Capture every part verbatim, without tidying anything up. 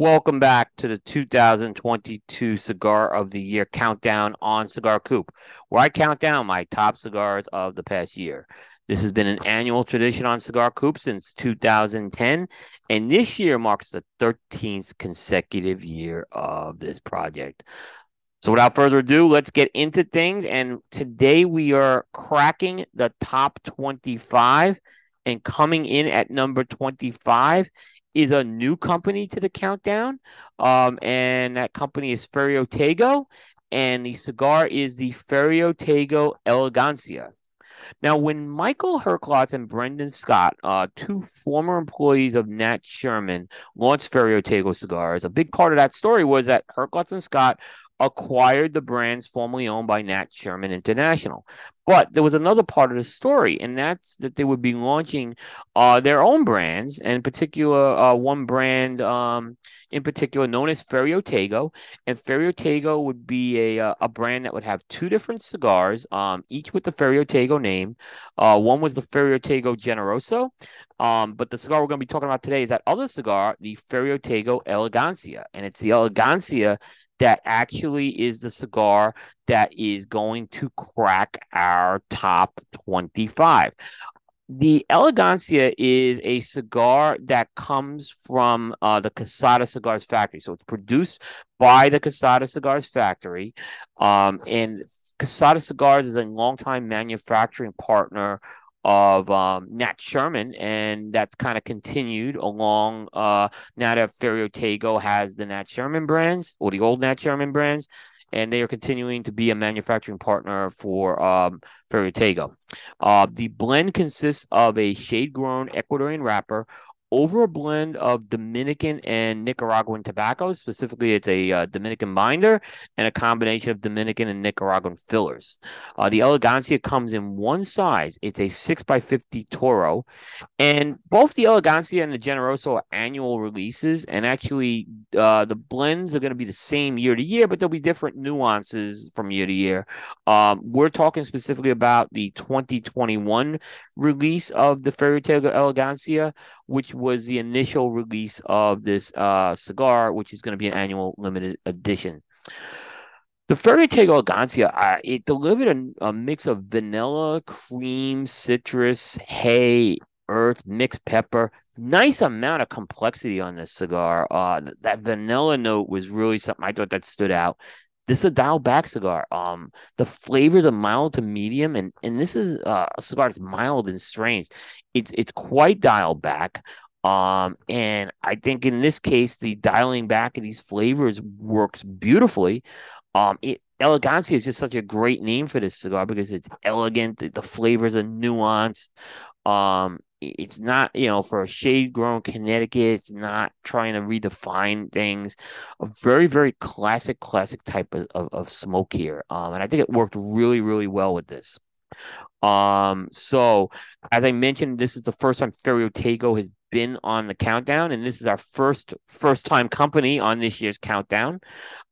Welcome back to the two thousand twenty-two Cigar of the Year Countdown on Cigar Coop, where I count down my top cigars of the past year. This has been an annual tradition on Cigar Coop since two thousand ten, and this year marks the thirteenth consecutive year of this project. So without further ado, let's get into things, and today we are cracking the top twenty-five, and coming in at number twenty-five is a new company to the countdown, um, and that company is Ferio Tejo, and the cigar is the Ferio Tejo Elegancia. Now, when Michael Herklotz and Brendan Scott, uh, two former employees of Nat Sherman, launched Ferio Tejo cigars, a big part of that story was that Herklotz and Scott acquired the brands formerly owned by Nat Sherman International. But there was another part of the story, and that's that they would be launching uh, their own brands, and in particular, uh, one brand um, in particular known as Ferio Tejo. And Ferio Tejo would be a a brand that would have two different cigars, um, each with the Ferio Tejo name. Uh, one was the Ferio Tejo Generoso, um, but the cigar we're going to be talking about today is that other cigar, the Ferio Tejo Elegancia, and it's the Elegancia that actually is the cigar that is going to crack our top twenty-five. The Elegancia is a cigar that comes from uh, the Quesada Cigars factory. So it's produced by the Quesada Cigars factory. Um, and Quesada Cigars is a longtime manufacturing partner of um, Nat Sherman, and that's kind of continued along. Uh, now that Ferio Tejo has the Nat Sherman brands, or the old Nat Sherman brands, and they are continuing to be a manufacturing partner for um, Ferio Tejo. Uh, the blend consists of a shade-grown Ecuadorian wrapper over a blend of Dominican and Nicaraguan tobaccos. Specifically, it's a uh, Dominican binder and a combination of Dominican and Nicaraguan fillers. Uh, the Elegancia comes in one size. It's a six by fifty Toro. And both the Elegancia and the Generoso are annual releases. And actually, uh, the blends are going to be the same year to year, but there'll be different nuances from year to year. Um, we're talking specifically about the twenty twenty-one release of the Ferio Tejo Elegancia, which was the initial release of this uh, cigar, which is going to be an annual limited edition. The Ferio Tejo Elegancia, uh, it delivered a, a mix of vanilla, cream, citrus, hay, earth, mixed pepper. Nice amount of complexity on this cigar. Uh, th- that vanilla note was really something I thought that stood out. This is a dialed-back cigar. Um, the flavors are mild to medium, and, and this is uh, a cigar that's mild in strains. It's it's quite dialed back, um, and I think in this case, the dialing back of these flavors works beautifully. Um, it, Elegancia is just such a great name for this cigar because it's elegant. The, the flavors are nuanced. Um, It's not, you know, for a shade-grown Connecticut, it's not trying to redefine things. A very, very classic, classic type of, of, of smoke here. Um, and I think it worked really, really well with this. Um, so, as I mentioned, this is the first time Ferio Tejo has been on the countdown, and this is our first first time company on this year's countdown.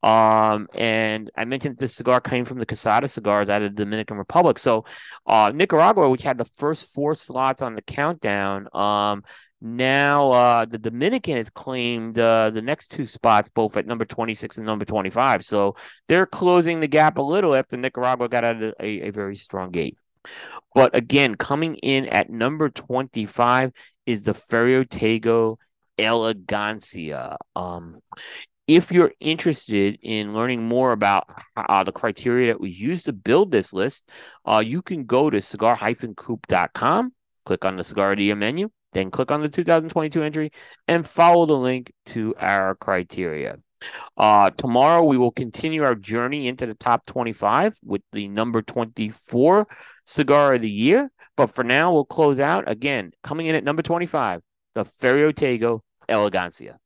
Um, and I mentioned this cigar came from the Quesada Cigars out of the Dominican Republic. So, uh, Nicaragua, which had the first four slots on the countdown, um, now uh, the Dominican has claimed uh, the next two spots, both at number twenty-six and number twenty-five. So they're closing the gap a little after Nicaragua got out of a, a very strong gate. But again, coming in at number twenty-five is the Ferio Tejo Elegancia. Um, if you're interested in learning more about uh, the criteria that was used to build this list, uh, you can go to cigar dash coop dot com, click on the Cigar of the Year menu, then click on the two thousand twenty-two entry, and follow the link to our criteria. Uh, tomorrow, we will continue our journey into the top twenty-five with the number twenty-four Cigar of the Year. But for now, we'll close out, again, coming in at number twenty-five, the Ferio Tejo Elegancia.